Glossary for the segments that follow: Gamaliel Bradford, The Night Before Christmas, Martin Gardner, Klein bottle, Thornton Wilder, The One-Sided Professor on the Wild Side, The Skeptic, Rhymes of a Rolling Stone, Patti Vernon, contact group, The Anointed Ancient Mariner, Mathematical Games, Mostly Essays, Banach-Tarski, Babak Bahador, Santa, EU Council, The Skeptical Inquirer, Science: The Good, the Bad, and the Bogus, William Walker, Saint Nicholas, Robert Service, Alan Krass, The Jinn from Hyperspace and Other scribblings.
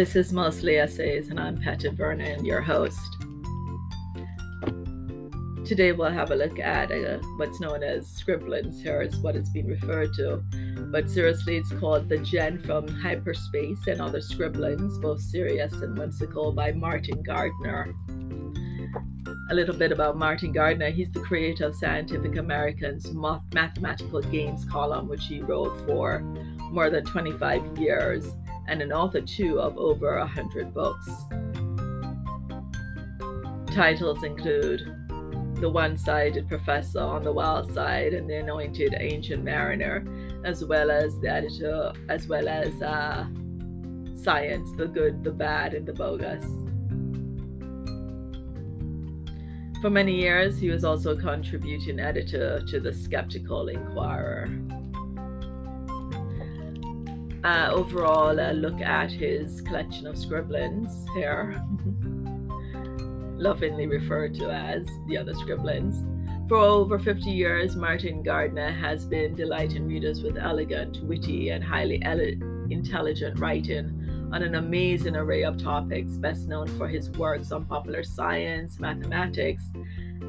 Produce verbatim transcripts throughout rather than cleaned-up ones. This is Mostly Essays, and I'm Patti Vernon, your host. Today we'll have a look at uh, what's known as scribblings. Here is what it's been referred to, but seriously it's called The Jinn from Hyperspace and Other Scribblings, both serious and whimsical, by Martin Gardner. A little bit about Martin Gardner. He's the creator of Scientific American's Mathematical Games column, which he wrote for more than twenty-five years, and an author too of over one hundred books. Titles include The One-Sided Professor on the Wild Side and The Anointed Ancient Mariner, as well as the editor, as well as uh, Science: The Good, the Bad, and the Bogus. For many years, he was also a contributing editor to The Skeptical Inquirer. Uh, overall, a look at his collection of scribblings here, lovingly referred to as The Other Scribblings. For over fifty years, Martin Gardner has been delighting readers with elegant, witty, and highly ele- intelligent writing on an amazing array of topics, best known for his works on popular science, mathematics,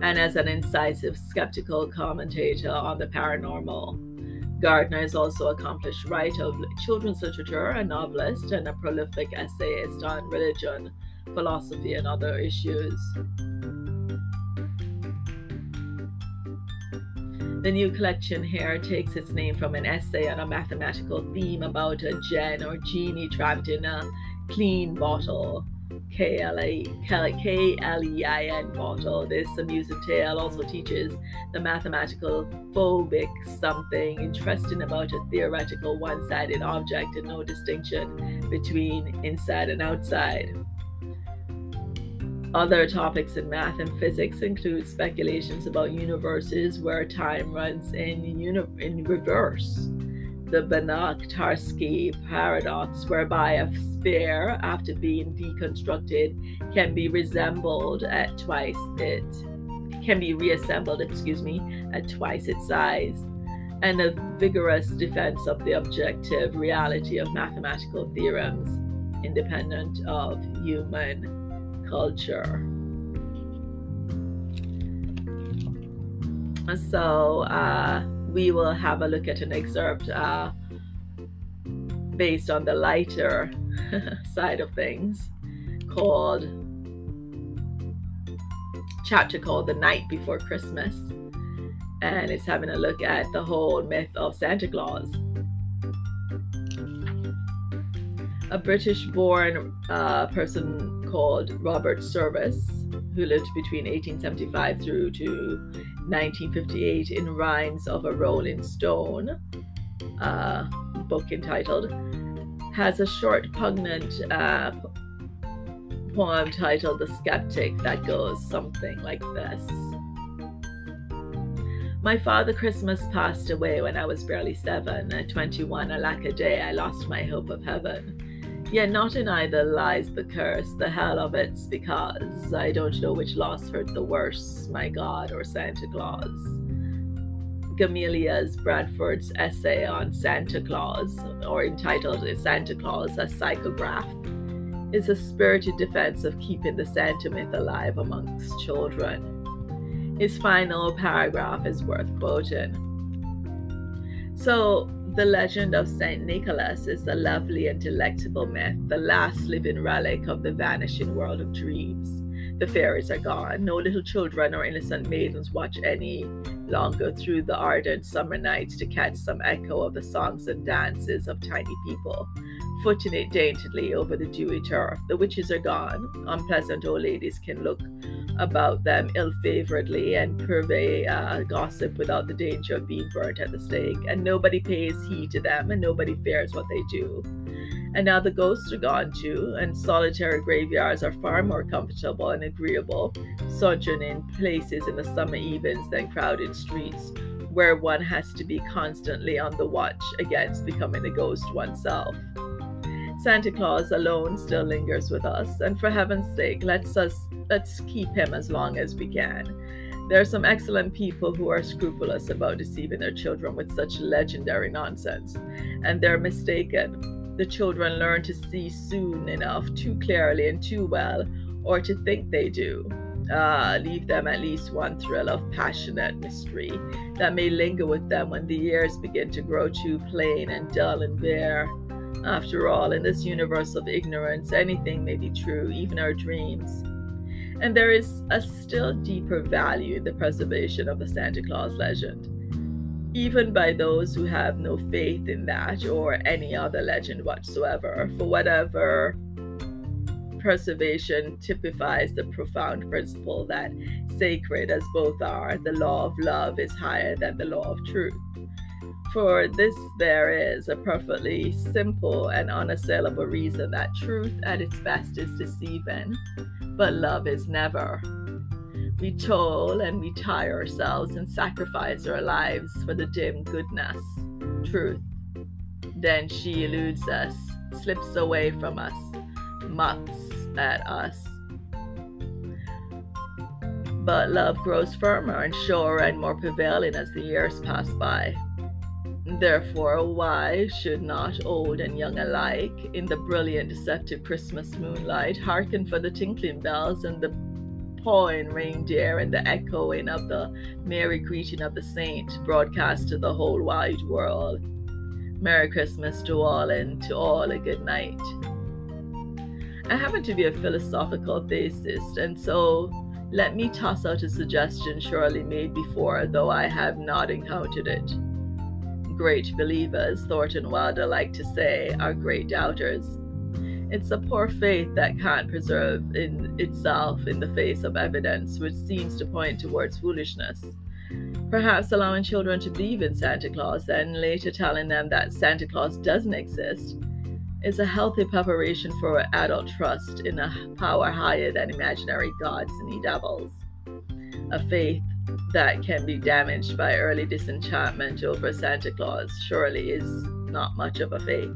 and as an incisive skeptical commentator on the paranormal. Gardner is also an accomplished writer of children's literature, a novelist, and a prolific essayist on religion, philosophy, and other issues. The new collection here takes its name from an essay on a mathematical theme about a djinn or genie trapped in a KLEIN bottle, K L E I N bottle. This amusing tale also teaches the mathematical phobic something interesting about a theoretical one-sided object and no distinction between inside and outside. Other topics in math and physics include speculations about universes where time runs in, uni- in reverse, the Banach-Tarski paradox, whereby a sphere, after being deconstructed, can be resembled at twice it can be reassembled, excuse me, at twice its size, and a vigorous defense of the objective reality of mathematical theorems, independent of human culture. So uh, we will have a look at an excerpt uh, based on the lighter side of things, called chapter called The Night Before Christmas, and it's having a look at the whole myth of Santa Claus. A British-born uh, person called Robert Service, who lived between eighteen seventy-five through to nineteen fifty-eight, in Rhymes of a Rolling Stone, uh, book entitled, has a short pungent uh, poem titled The Skeptic that goes something like this. My father Christmas passed away when I was barely seven. At twenty-one, alack a day, I lost my hope of heaven. Yet not in either lies the curse, the hell of it's because I don't know which loss hurt the worse, my God or Santa Claus. Gamaliel's Bradford's essay on Santa Claus, or entitled Santa Claus, a Psychograph, is a spirited defense of keeping the Santa myth alive amongst children. His final paragraph is worth quoting. So, the legend of Saint Nicholas is a lovely and delectable myth, the last living relic of the vanishing world of dreams. The fairies are gone. No little children or innocent maidens watch any longer through the ardent summer nights to catch some echo of the songs and dances of tiny people, footing it daintily over the dewy turf. The witches are gone. Unpleasant old ladies can look about them ill-favoredly and purvey uh, gossip without the danger of being burnt at the stake, and nobody pays heed to them, and nobody fears what they do. And now the ghosts are gone too, and solitary graveyards are far more comfortable and agreeable, sojourning places in the summer evenings than crowded streets, where one has to be constantly on the watch against becoming a ghost oneself. Santa Claus alone still lingers with us, and for heaven's sake, let's us let's keep him as long as we can. There are some excellent people who are scrupulous about deceiving their children with such legendary nonsense, and they're mistaken. the children learn to see soon enough, too clearly and too well, or to think they do. Ah, leave them at least one thrill of passionate mystery that may linger with them when the years begin to grow too plain and dull and bare. After all, in this universe of ignorance, anything may be true, even our dreams. And there is a still deeper value in the preservation of the Santa Claus legend, even by those who have no faith in that or any other legend whatsoever, for whatever preservation typifies the profound principle that, sacred as both are, the law of love is higher than the law of truth. For this there is a perfectly simple and unassailable reason that truth at its best is deceiving, but love is never. We toil and we tire ourselves and sacrifice our lives for the dim goodness, truth. Then she eludes us, slips away from us, mocks at us. But love grows firmer and surer and more prevailing as the years pass by. Therefore, why should not old and young alike, in the brilliant deceptive Christmas moonlight, hearken for the tinkling bells and the pawing reindeer and the echoing of the merry greeting of the saint, broadcast to the whole wide world, Merry Christmas to all, and to all a good night? I happen to be a philosophical theist, and so let me toss out a suggestion surely made before, though I have not encountered it. Great believers, Thornton Wilder liked to say, are great doubters. It's a poor faith that can't preserve in itself in the face of evidence which seems to point towards foolishness. Perhaps allowing children to believe in Santa Claus and later telling them that Santa Claus doesn't exist is a healthy preparation for adult trust in a power higher than imaginary gods and devils. A faith that can be damaged by early disenchantment over Santa Claus surely is not much of a faith.